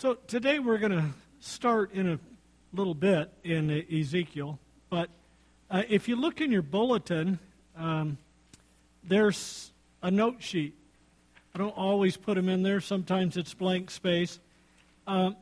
So today we're going to start in a little bit in Ezekiel, but if you look in your bulletin, there's a note sheet. I don't always put them in there. Sometimes it's blank space.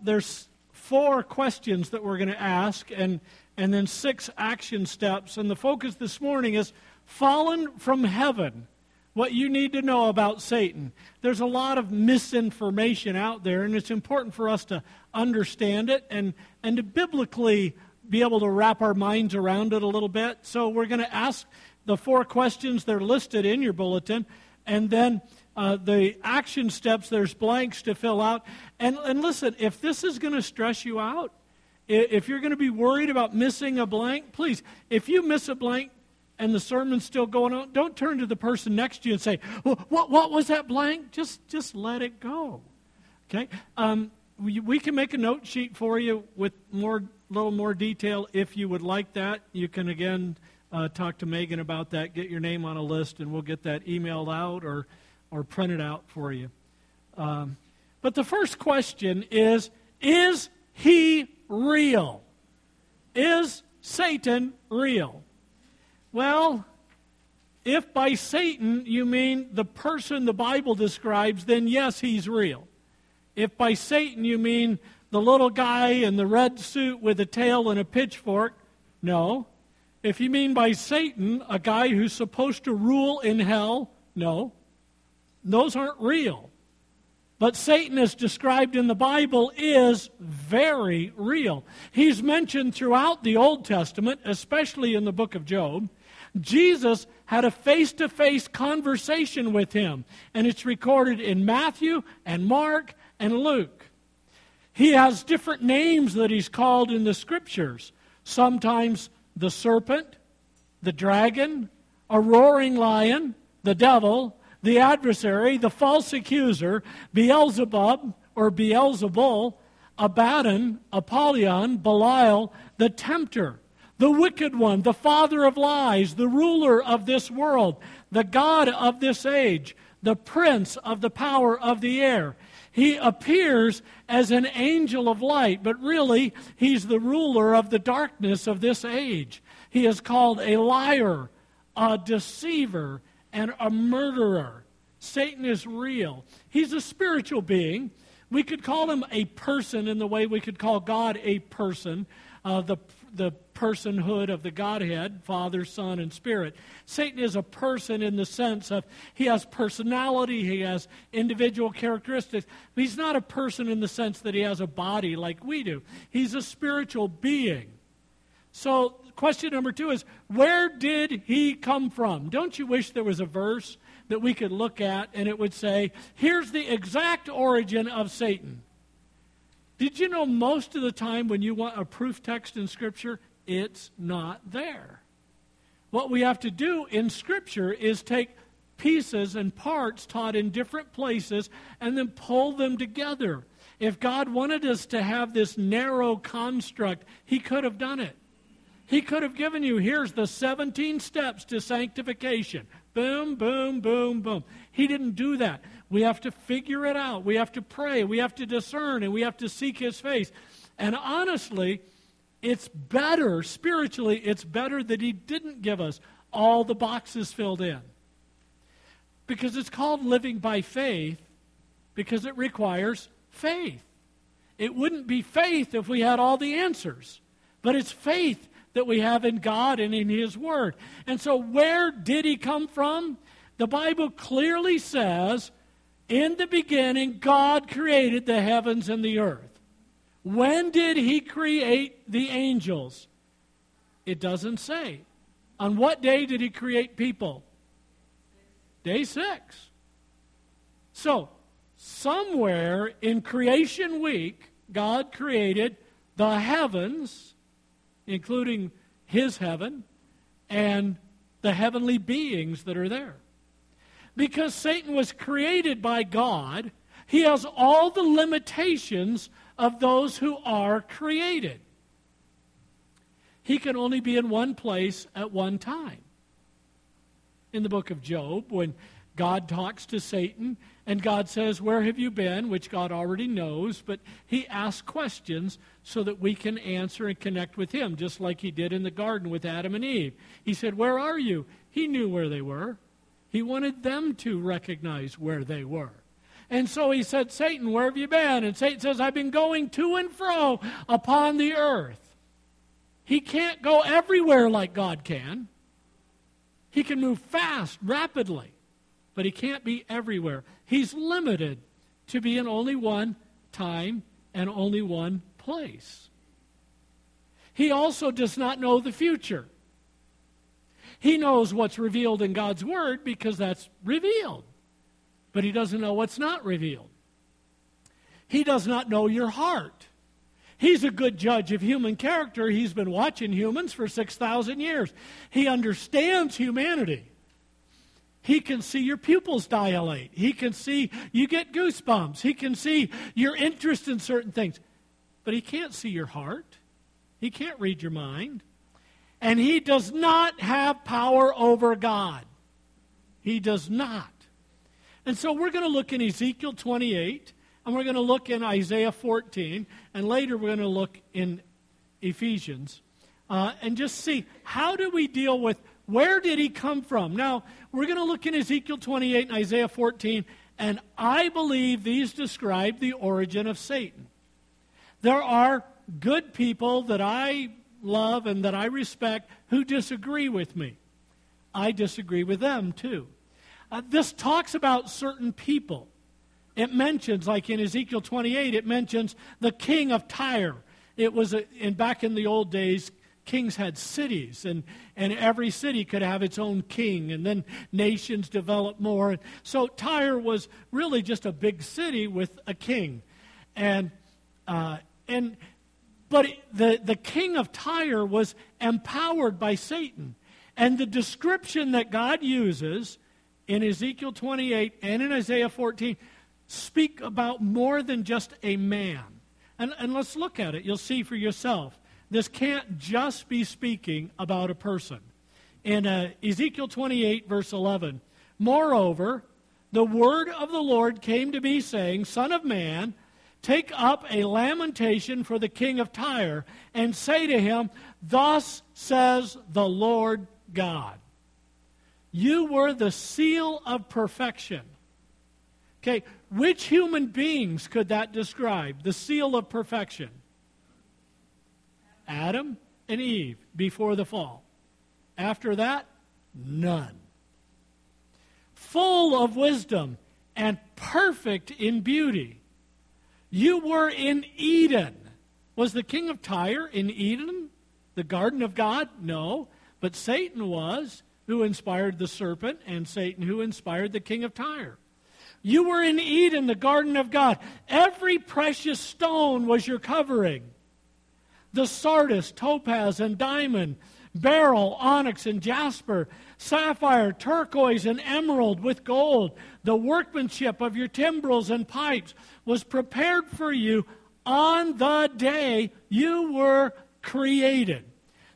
There's 4 questions that we're going to ask and then 6 action steps. And the focus this morning is fallen from heaven. What you need to know about Satan. There's a lot of misinformation out there, and it's important for us to understand it and to biblically be able to wrap our minds around it a little bit. So we're going to ask the 4 questions. They're listed in your bulletin, and then the action steps. There's blanks to fill out. And listen, if this is going to stress you out, if you're going to be worried about missing a blank, please, if you miss a blank, and the sermon's still going on, don't turn to the person next to you and say, well, what was that blank? Just let it go, okay? We can make a note sheet for you with a little more detail if you would like that. You can, again, talk to Megan about that, get your name on a list, and we'll get that emailed out or printed out for you. But the first question is he real? Is Satan real? Well, if by Satan you mean the person the Bible describes, then yes, he's real. If by Satan you mean the little guy in the red suit with a tail and a pitchfork, no. If you mean by Satan a guy who's supposed to rule in hell, no. Those aren't real. But Satan, as described in the Bible, is very real. He's mentioned throughout the Old Testament, especially in the book of Job. Jesus had a face-to-face conversation with him, and it's recorded in Matthew and Mark and Luke. He has different names that he's called in the Scriptures. Sometimes the serpent, the dragon, a roaring lion, the devil, the adversary, the false accuser, Beelzebub or Beelzebul, Abaddon, Apollyon, Belial, the tempter, the wicked one, the father of lies, the ruler of this world, the god of this age, the prince of the power of the air. He appears as an angel of light, but really he's the ruler of the darkness of this age. He is called a liar, a deceiver, and a murderer. Satan is real. He's a spiritual being. We could call him a person in the way we could call God a person, the personhood of the Godhead, Father, Son, and Spirit. Satan is a person in the sense of he has personality, he has individual characteristics, but he's not a person in the sense that he has a body like we do. He's a spiritual being. So question number 2 is, where did he come from? Don't you wish there was a verse that we could look at and it would say, here's the exact origin of Satan? Did you know most of the time when you want a proof text in Scripture, it's not there? What we have to do in Scripture is take pieces and parts taught in different places and then pull them together. If God wanted us to have this narrow construct, he could have done it. He could have given you, here's the 17 steps to sanctification. Boom, boom, boom, boom. He didn't do that. We have to figure it out. We have to pray. We have to discern, and we have to seek his face. And honestly, it's better, spiritually, it's better that he didn't give us all the boxes filled in. Because it's called living by faith, because it requires faith. It wouldn't be faith if we had all the answers. But it's faith that we have in God and in his word. And so where did he come from? The Bible clearly says, in the beginning, God created the heavens and the earth. When did he create the angels? It doesn't say. On what day did he create people? Day 6. So, somewhere in creation week, God created the heavens, including his heaven, and the heavenly beings that are there. Because Satan was created by God, he has all the limitations of those who are created. He can only be in one place at one time. In the book of Job, when God talks to Satan, And God says, where have you been? Which God already knows, but he asks questions so that we can answer and connect with him, just like he did in the garden with Adam and Eve. He said, where are you? He knew where they were. He wanted them to recognize where they were. And so he said, Satan, where have you been? And Satan says, I've been going to and fro upon the earth. He can't go everywhere like God can. He can move fast, rapidly, but he can't be everywhere. He's limited to be in only one time and only one place. He also does not know the future. He knows what's revealed in God's Word because that's revealed, but he doesn't know what's not revealed. He does not know your heart. He's a good judge of human character. He's been watching humans for 6,000 years. He understands humanity. He can see your pupils dilate. He can see you get goosebumps. He can see your interest in certain things. But he can't see your heart. He can't read your mind. And he does not have power over God. He does not. And so we're going to look in Ezekiel 28, and we're going to look in Isaiah 14, and later we're going to look in Ephesians, and just see how do we deal with where did he come from? Now, we're going to look in Ezekiel 28 and Isaiah 14, and I believe these describe the origin of Satan. There are good people that I love and that I respect who disagree with me. I disagree with them, too. This talks about certain people. It mentions, like in Ezekiel 28, it mentions the king of Tyre. It was, back in the old days, kings had cities, and every city could have its own king, and then nations developed more. So Tyre was really just a big city with a king, but the king of Tyre was empowered by Satan, and the description that God uses in Ezekiel 28 and in Isaiah 14 speak about more than just a man, and let's look at it. You'll see for yourself. This can't just be speaking about a person. In Ezekiel 28, verse 11, moreover, the word of the Lord came to me, saying, Son of man, take up a lamentation for the king of Tyre, and say to him, Thus says the Lord God, you were the seal of perfection. Okay, which human beings could that describe, the seal of perfection? Adam and Eve before the fall. After that, none. Full of wisdom and perfect in beauty. You were in Eden. Was the king of Tyre in Eden, the garden of God? No, but Satan was, who inspired the serpent, and Satan who inspired the king of Tyre. You were in Eden, the garden of God. Every precious stone was your covering. The sardis, topaz, and diamond, beryl, onyx, and jasper, sapphire, turquoise, and emerald with gold. The workmanship of your timbrels and pipes was prepared for you on the day you were created.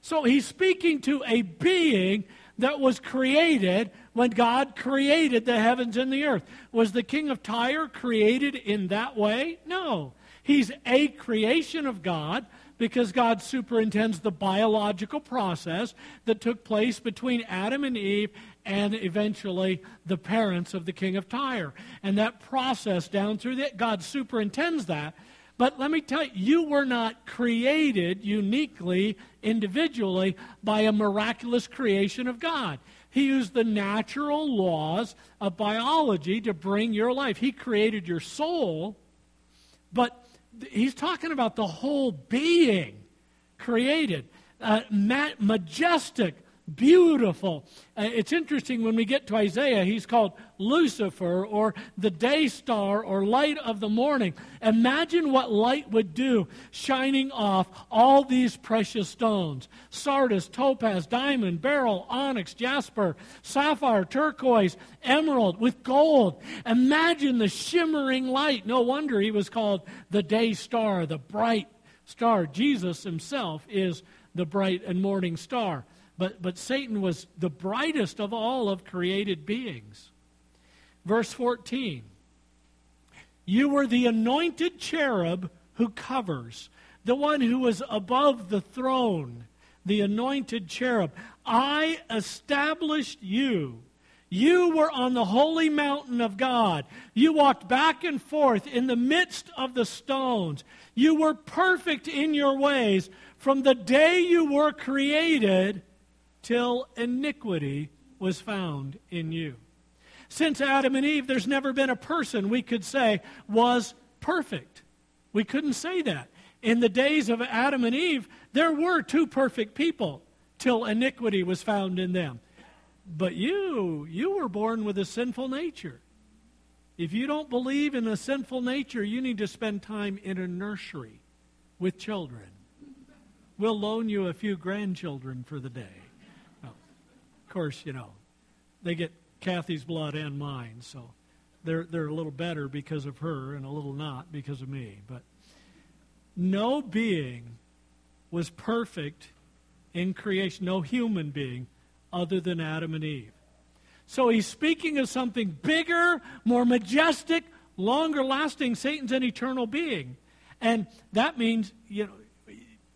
So he's speaking to a being that was created when God created the heavens and the earth. Was the king of Tyre created in that way? No. He's a creation of God, because God superintends the biological process that took place between Adam and Eve and eventually the parents of the king of Tyre. And that process down through that, God superintends that. But let me tell you, you were not created uniquely, individually, by a miraculous creation of God. He used the natural laws of biology to bring your life. He created your soul, but he's talking about the whole being created, majestic, beautiful. It's interesting when we get to Isaiah, he's called Lucifer, or the day star, or light of the morning. Imagine what light would do shining off all these precious stones. Sardis, topaz, diamond, beryl, onyx, jasper, sapphire, turquoise, emerald with gold. Imagine the shimmering light. No wonder he was called the day star, the bright star. Jesus himself is the bright and morning star. But Satan was the brightest of all of created beings. Verse 14, You were the anointed cherub who covers, the one who was above the throne, the anointed cherub. I established you. You were on the holy mountain of God. You walked back and forth in the midst of the stones. You were perfect in your ways from the day you were created till iniquity was found in you. Since Adam and Eve, there's never been a person we could say was perfect. We couldn't say that. In the days of Adam and Eve, there were two perfect people till iniquity was found in them. But you were born with a sinful nature. If you don't believe in a sinful nature, you need to spend time in a nursery with children. We'll loan you a few grandchildren for the day. Well, of course, you know, they get Kathy's blood and mine, so they're a little better because of her and a little not because of me. But no being was perfect in creation, no human being other than Adam and Eve. So he's speaking of something bigger, more majestic, longer lasting. Satan's an eternal being. And that means, you know,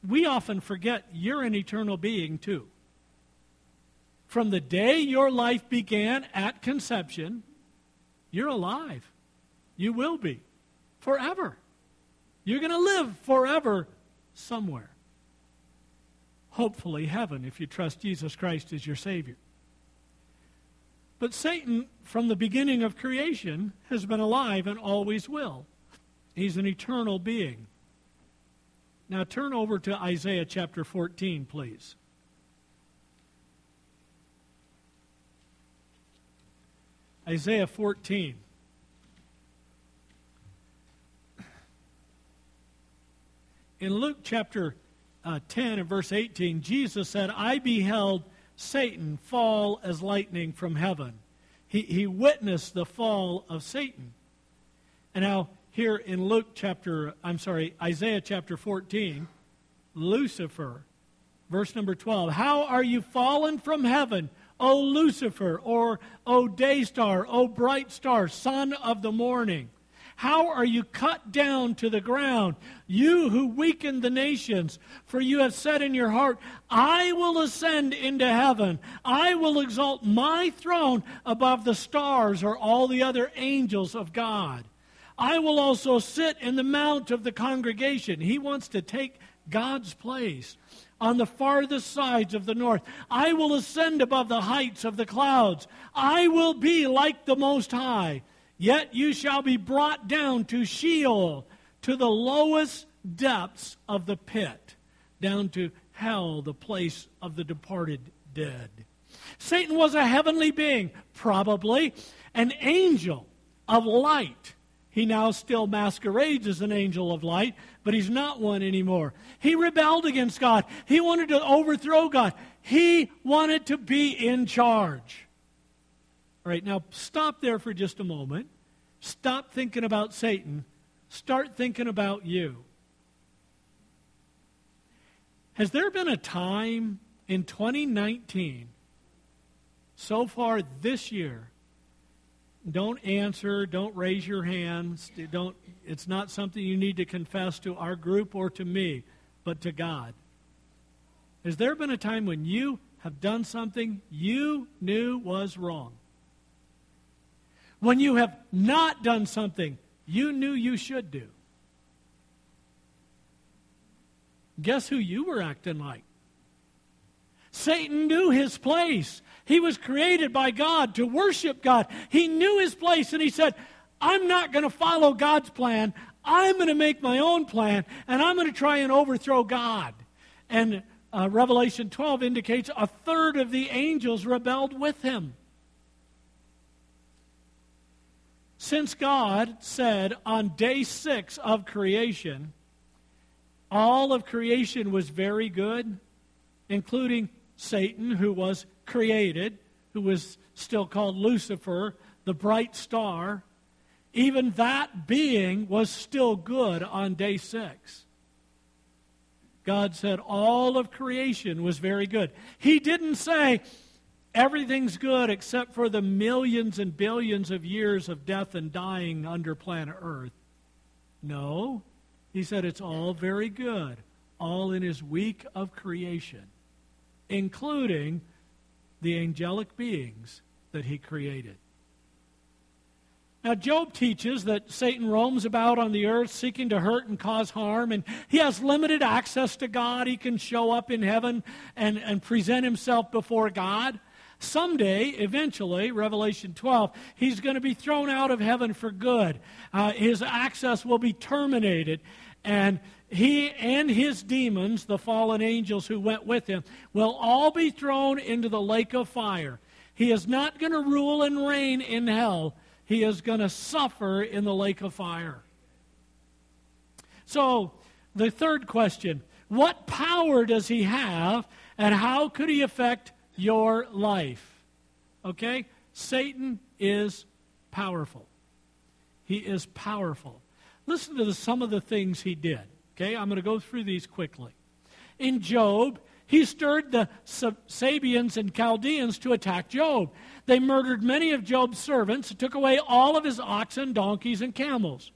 we often forget you're an eternal being too. From the day your life began at conception, you're alive. You will be forever. You're going to live forever somewhere. Hopefully heaven, if you trust Jesus Christ as your Savior. But Satan, from the beginning of creation, has been alive and always will. He's an eternal being. Now turn over to Isaiah chapter 14, please. Isaiah 14. In Luke chapter 10 and verse 18, Jesus said, I beheld Satan fall as lightning from heaven. He witnessed the fall of Satan. And now here in Isaiah chapter 14, Lucifer, verse number 12, how are you fallen from heaven, O Lucifer, or O day star, O bright star, son of the morning? How are you cut down to the ground, you who weakened the nations? For you have said in your heart, I will ascend into heaven. I will exalt my throne above the stars or all the other angels of God. I will also sit in the mount of the congregation. He wants to take God's place on the farthest sides of the north. I will ascend above the heights of the clouds. I will be like the Most High. Yet you shall be brought down to Sheol, to the lowest depths of the pit, down to hell, the place of the departed dead. Satan was a heavenly being, probably an angel of light. He now still masquerades as an angel of light, but he's not one anymore. He rebelled against God. He wanted to overthrow God. He wanted to be in charge. All right, now stop there for just a moment. Stop thinking about Satan. Start thinking about you. Has there been a time in 2019, so far this year, don't answer, don't raise your hands, it's not something you need to confess to our group or to me, but to God. Has there been a time when you have done something you knew was wrong? When you have not done something you knew you should do? Guess who you were acting like? Satan knew his place. He was created by God to worship God. He knew his place, and he said, I'm not going to follow God's plan. I'm going to make my own plan, and I'm going to try and overthrow God. And Revelation 12 indicates a third of the angels rebelled with him. Since God said on day 6 of creation, all of creation was very good, including Satan, who was created, who was still called Lucifer, the bright star, even that being was still good on day 6. God said all of creation was very good. He didn't say, everything's good except for the millions and billions of years of death and dying under planet Earth. No. He said it's all very good, all in his week of creation, including the angelic beings that he created. Now, Job teaches that Satan roams about on the earth seeking to hurt and cause harm, and he has limited access to God. He can show up in heaven and present himself before God. Someday, eventually, Revelation 12, he's going to be thrown out of heaven for good. His access will be terminated, and he and his demons, the fallen angels who went with him, will all be thrown into the lake of fire. He is not going to rule and reign in hell. He is going to suffer in the lake of fire. So, the third question, what power does he have, and how could he affect your life? Okay? Satan is powerful. He is powerful. Listen to some of the things he did. Okay? I'm going to go through these quickly. In Job, he stirred the Sabians and Chaldeans to attack Job. They murdered many of Job's servants and took away all of his oxen, donkeys, and camels.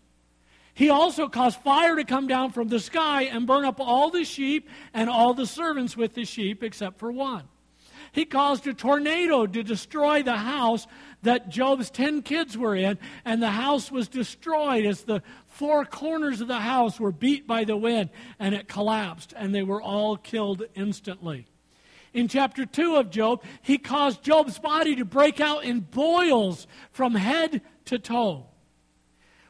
He also caused fire to come down from the sky and burn up all the sheep and all the servants with the sheep except for one. He caused a tornado to destroy the house that Job's 10 kids were in, and the house was destroyed as the four corners of the house were beat by the wind, and it collapsed, and they were all killed instantly. In chapter 2 of Job, he caused Job's body to break out in boils from head to toe.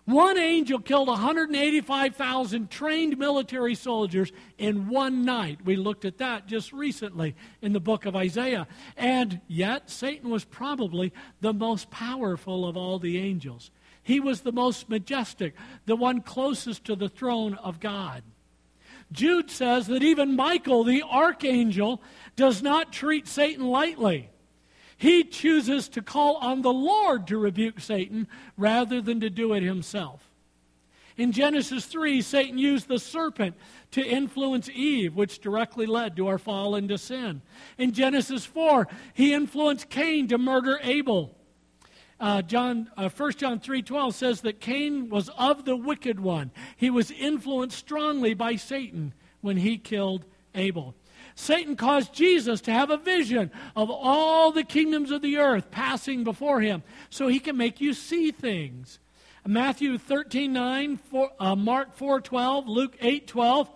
One angel killed 185,000 trained military soldiers in one night. We looked at that just recently in the book of Isaiah. And yet, Satan was probably the most powerful of all the angels. He was the most majestic, the one closest to the throne of God. Jude says that even Michael, the archangel, does not treat Satan lightly. He chooses to call on the Lord to rebuke Satan rather than to do it himself. In Genesis 3, Satan used the serpent to influence Eve, which directly led to our fall into sin. In Genesis 4, he influenced Cain to murder Abel. 1 John 3:12 says that Cain was of the wicked one. He was influenced strongly by Satan when he killed Abel. Satan caused Jesus to have a vision of all the kingdoms of the earth passing before him so he can make you see things. Matthew 13:9, Mark 4:12, Luke 8:12.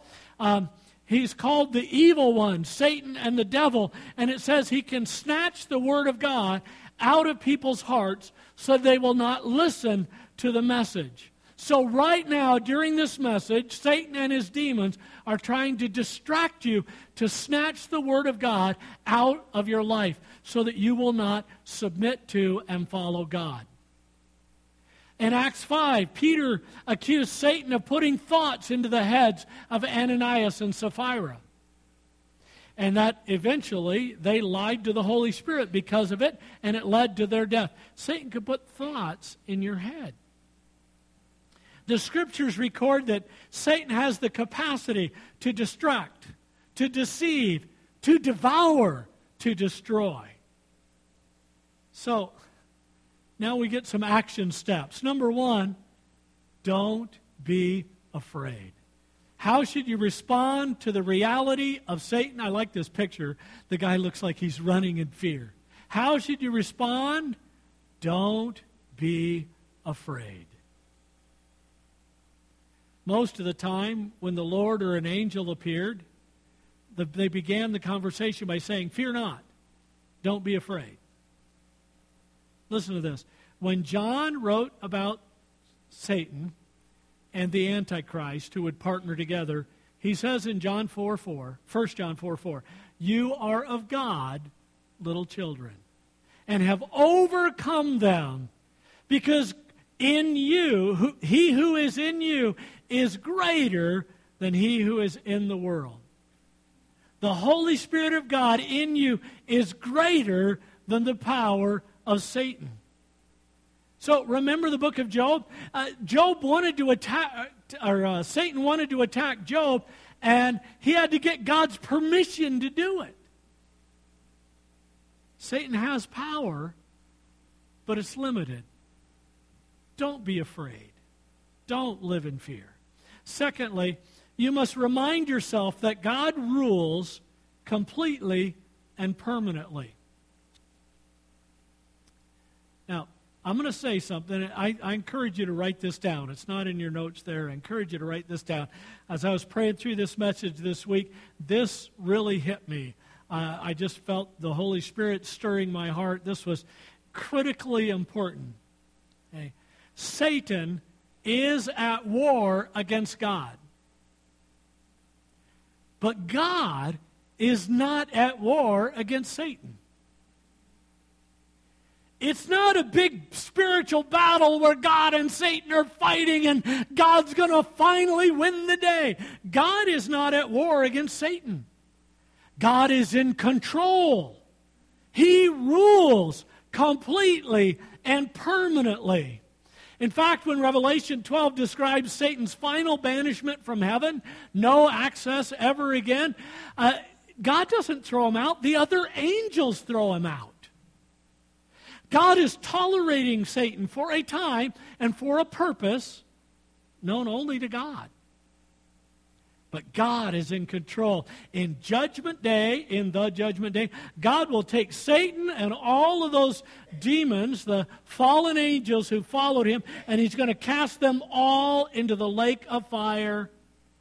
He's called the evil one, Satan and the devil, and it says he can snatch the word of God out of people's hearts so they will not listen to the message. So right now, during this message, Satan and his demons are trying to distract you to snatch the Word of God out of your life so that you will not submit to and follow God. In Acts 5, Peter accused Satan of putting thoughts into the heads of Ananias and Sapphira. And that eventually they lied to the Holy Spirit because of it, and it led to their death. Satan could put thoughts in your head. The Scriptures record that Satan has the capacity to distract, to deceive, to devour, to destroy. So, now we get some action steps. Number one, don't be afraid. How should you respond to the reality of Satan? I like this picture. The guy looks like he's running in fear. How should you respond? Don't be afraid. Most of the time, when the Lord or an angel appeared, they began the conversation by saying, "Fear not, don't be afraid." Listen to this. When John wrote about Satan and the Antichrist, who would partner together, he says in John 4:4, 1 John 4:4, "You are of God, little children, and have overcome them, because in you, he who is in you is greater than he who is in the world." The Holy Spirit of God in you is greater than the power of Satan. So remember the book of Job? Satan wanted to attack Job, and he had to get God's permission to do it. Satan has power, but it's limited. Don't be afraid. Don't live in fear. Secondly, you must remind yourself that God rules completely and permanently. Now, I'm going to say something. I encourage you to write this down. It's not in your notes there. I encourage you to write this down. As I was praying through this message this week, this really hit me. I just felt the Holy Spirit stirring my heart. This was critically important. Okay. Satan is at war against God. But God is not at war against Satan. It's not a big spiritual battle where God and Satan are fighting and God's going to finally win the day. God is not at war against Satan. God is in control. He rules completely and permanently. In fact, when Revelation 12 describes Satan's final banishment from heaven, no access ever again, God doesn't throw him out. The other angels throw him out. God is tolerating Satan for a time and for a purpose known only to God. But God is in control. In the judgment day, God will take Satan and all of those demons, the fallen angels who followed him, and he's going to cast them all into the lake of fire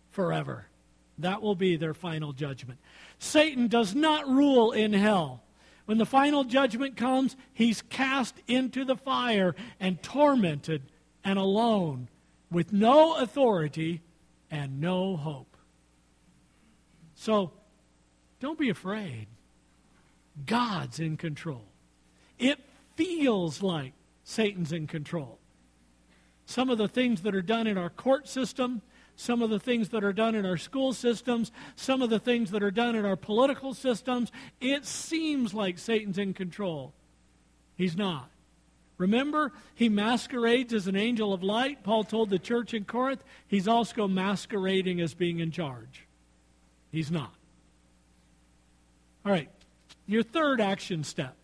forever. That will be their final judgment. Satan does not rule in hell. When the final judgment comes, he's cast into the fire and tormented and alone with no authority and no hope. So, don't be afraid. God's in control. It feels like Satan's in control. Some of the things that are done in our court system, some of the things that are done in our school systems, some of the things that are done in our political systems, it seems like Satan's in control. He's not. Remember, he masquerades as an angel of light. Paul told the church in Corinth, he's also masquerading as being in charge. He's not. All right. Your third action step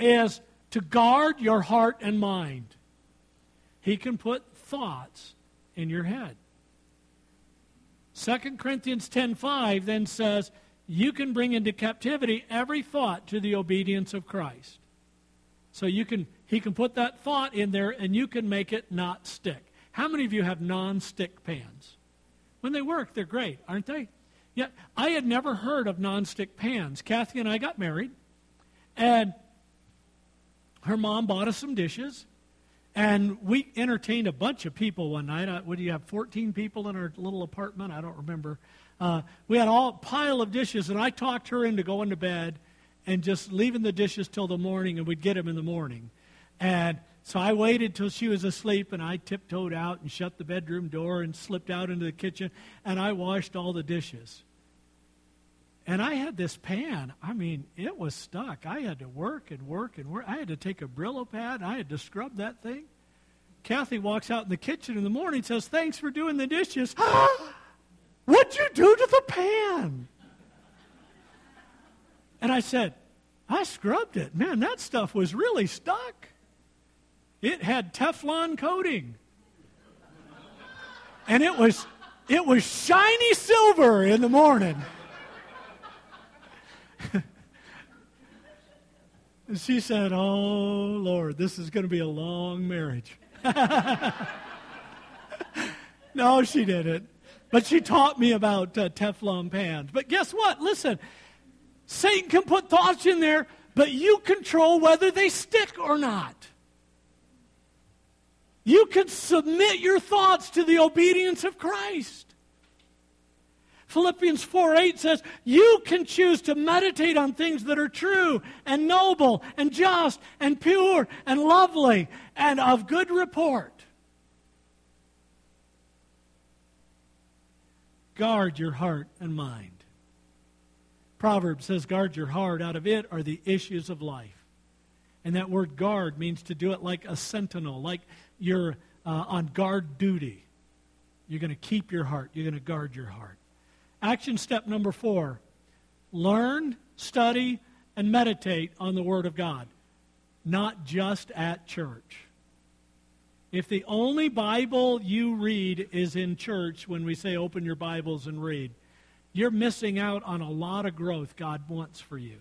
is to guard your heart and mind. He can put thoughts in your head. 2 Corinthians 10:5 then says, you can bring into captivity every thought to the obedience of Christ. So he can put that thought in there and you can make it not stick. How many of you have non-stick pans? When they work, they're great, aren't they? Yeah, I had never heard of nonstick pans. Kathy and I got married, and her mom bought us some dishes, and we entertained a bunch of people one night. What do you have, 14 people in our little apartment? I don't remember. We had a pile of dishes, and I talked her into going to bed and just leaving the dishes till the morning, and we'd get them in the morning. And so I waited till she was asleep, and I tiptoed out and shut the bedroom door and slipped out into the kitchen, and I washed all the dishes. And I had this pan. I mean, it was stuck. I had to work. I had to take a Brillo pad. I had to scrub that thing. Kathy walks out in the kitchen in the morning and says, thanks for doing the dishes. What'd you do to the pan? And I said, I scrubbed it. Man, that stuff was really stuck. It had Teflon coating. And it was shiny silver in the morning. And she said, oh, Lord, this is going to be a long marriage. No, she didn't. But she taught me about Teflon pans. But guess what? Listen, Satan can put thoughts in there, but you control whether they stick or not. You can submit your thoughts to the obedience of Christ. Philippians 4:8 says, you can choose to meditate on things that are true and noble and just and pure and lovely and of good report. Guard your heart and mind. Proverbs says, guard your heart. Out of it are the issues of life. And that word guard means to do it like a sentinel, like you're on guard duty. You're going to keep your heart. You're going to guard your heart. Action step number 4, learn, study, and meditate on the Word of God, not just at church. If the only Bible you read is in church when we say open your Bibles and read, you're missing out on a lot of growth God wants for you.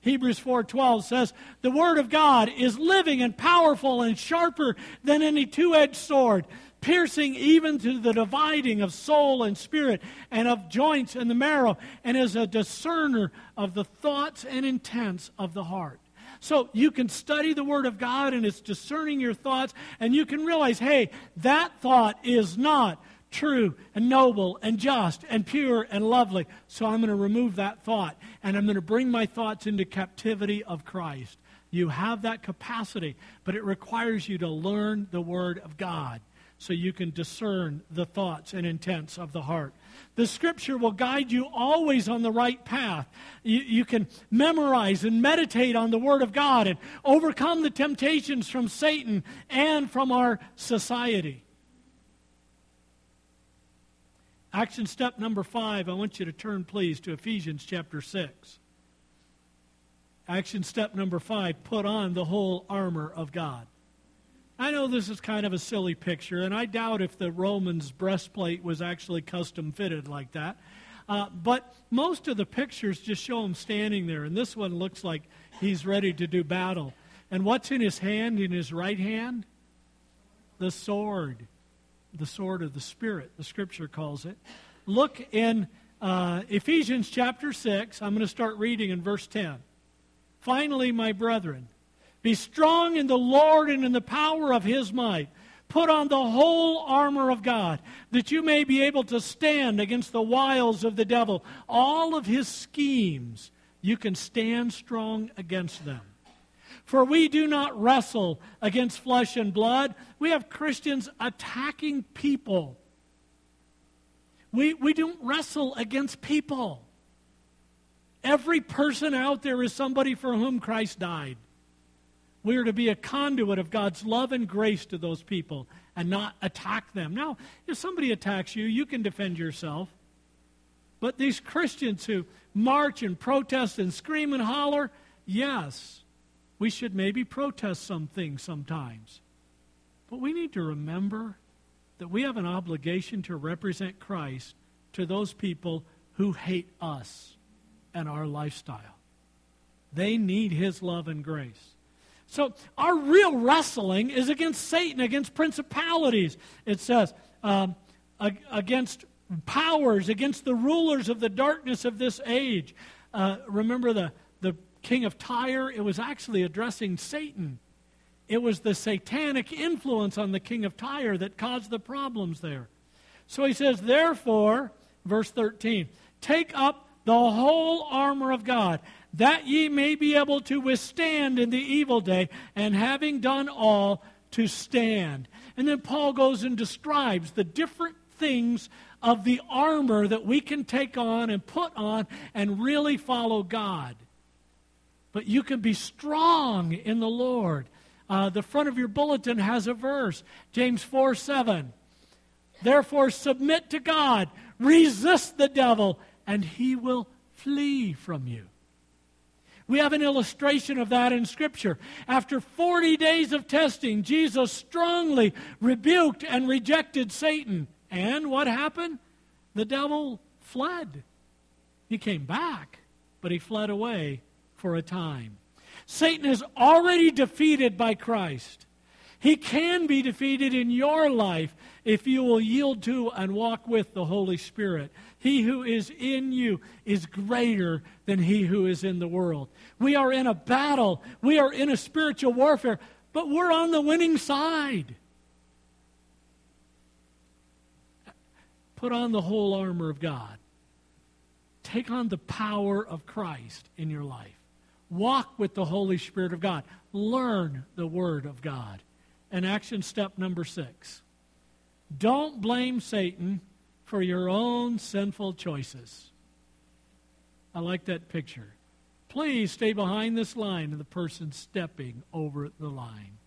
Hebrews 4:12 says, the Word of God is living and powerful and sharper than any two-edged sword, piercing even to the dividing of soul and spirit and of joints and the marrow, and is a discerner of the thoughts and intents of the heart. So you can study the Word of God, and it's discerning your thoughts, and you can realize, hey, that thought is not true and noble and just and pure and lovely. So I'm going to remove that thought, and I'm going to bring my thoughts into captivity of Christ. You have that capacity, but it requires you to learn the Word of God so you can discern the thoughts and intents of the heart. The Scripture will guide you always on the right path. You can memorize and meditate on the Word of God and overcome the temptations from Satan and from our society. Action step number 5, I want you to turn, please, to Ephesians chapter 6. Action step number 5, put on the whole armor of God. I know this is kind of a silly picture, and I doubt if the Romans' breastplate was actually custom-fitted like that. But most of the pictures just show him standing there, and this one looks like he's ready to do battle. And what's in his hand, in his right hand? The sword. The sword of the Spirit, the Scripture calls it. Look in Ephesians chapter 6. I'm going to start reading in verse 10. Finally, my brethren, be strong in the Lord and in the power of His might. Put on the whole armor of God, that you may be able to stand against the wiles of the devil. All of his schemes, you can stand strong against them. For we do not wrestle against flesh and blood. We have Christians attacking people. We don't wrestle against people. Every person out there is somebody for whom Christ died. We are to be a conduit of God's love and grace to those people and not attack them. Now, if somebody attacks you, you can defend yourself. But these Christians who march and protest and scream and holler, yes, we should maybe protest some things sometimes. But we need to remember that we have an obligation to represent Christ to those people who hate us and our lifestyle. They need His love and grace. So our real wrestling is against Satan, against principalities, it says, against powers, against the rulers of the darkness of this age. Remember the king of Tyre? It was actually addressing Satan. It was the satanic influence on the king of Tyre that caused the problems there. So he says, therefore, verse 13, take up the whole armor of God, that ye may be able to withstand in the evil day, and having done all, to stand. And then Paul goes and describes the different things of the armor that we can take on and put on and really follow God. But you can be strong in the Lord. The front of your bulletin has a verse, James 4:7. Therefore submit to God, resist the devil, and he will flee from you. We have an illustration of that in Scripture. After 40 days of testing, Jesus strongly rebuked and rejected Satan. And what happened? The devil fled. He came back, but he fled away for a time. Satan is already defeated by Christ. He can be defeated in your life if you will yield to and walk with the Holy Spirit. He who is in you is greater than he who is in the world. We are in a battle. We are in a spiritual warfare, but we're on the winning side. Put on the whole armor of God. Take on the power of Christ in your life. Walk with the Holy Spirit of God. Learn the Word of God. And action step number 6. Don't blame Satan for your own sinful choices. I like that picture. Please stay behind this line of the person stepping over the line.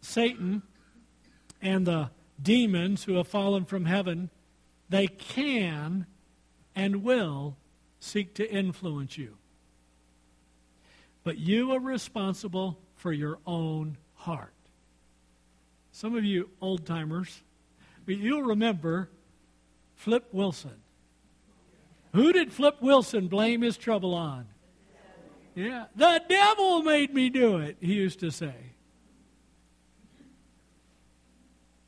Satan and the demons who have fallen from heaven, they can and will seek to influence you. But you are responsible for your own heart. Some of you old-timers, you'll remember Flip Wilson. Who did Flip Wilson blame his trouble on? Yeah, the devil made me do it, he used to say.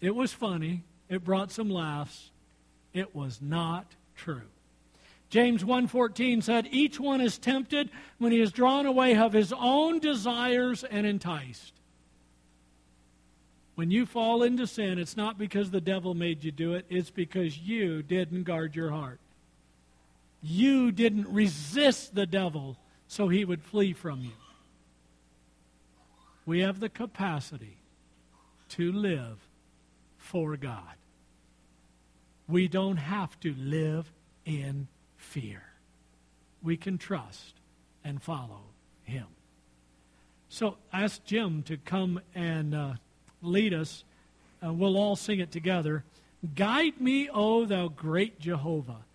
It was funny. It brought some laughs. It was not true. James 1:14 said, each one is tempted when he is drawn away of his own desires and enticed. When you fall into sin, it's not because the devil made you do it. It's because you didn't guard your heart. You didn't resist the devil so he would flee from you. We have the capacity to live for God. We don't have to live in fear. We can trust and follow Him. So ask Jim to come and lead us. We'll all sing it together. Guide me, O thou great Jehovah,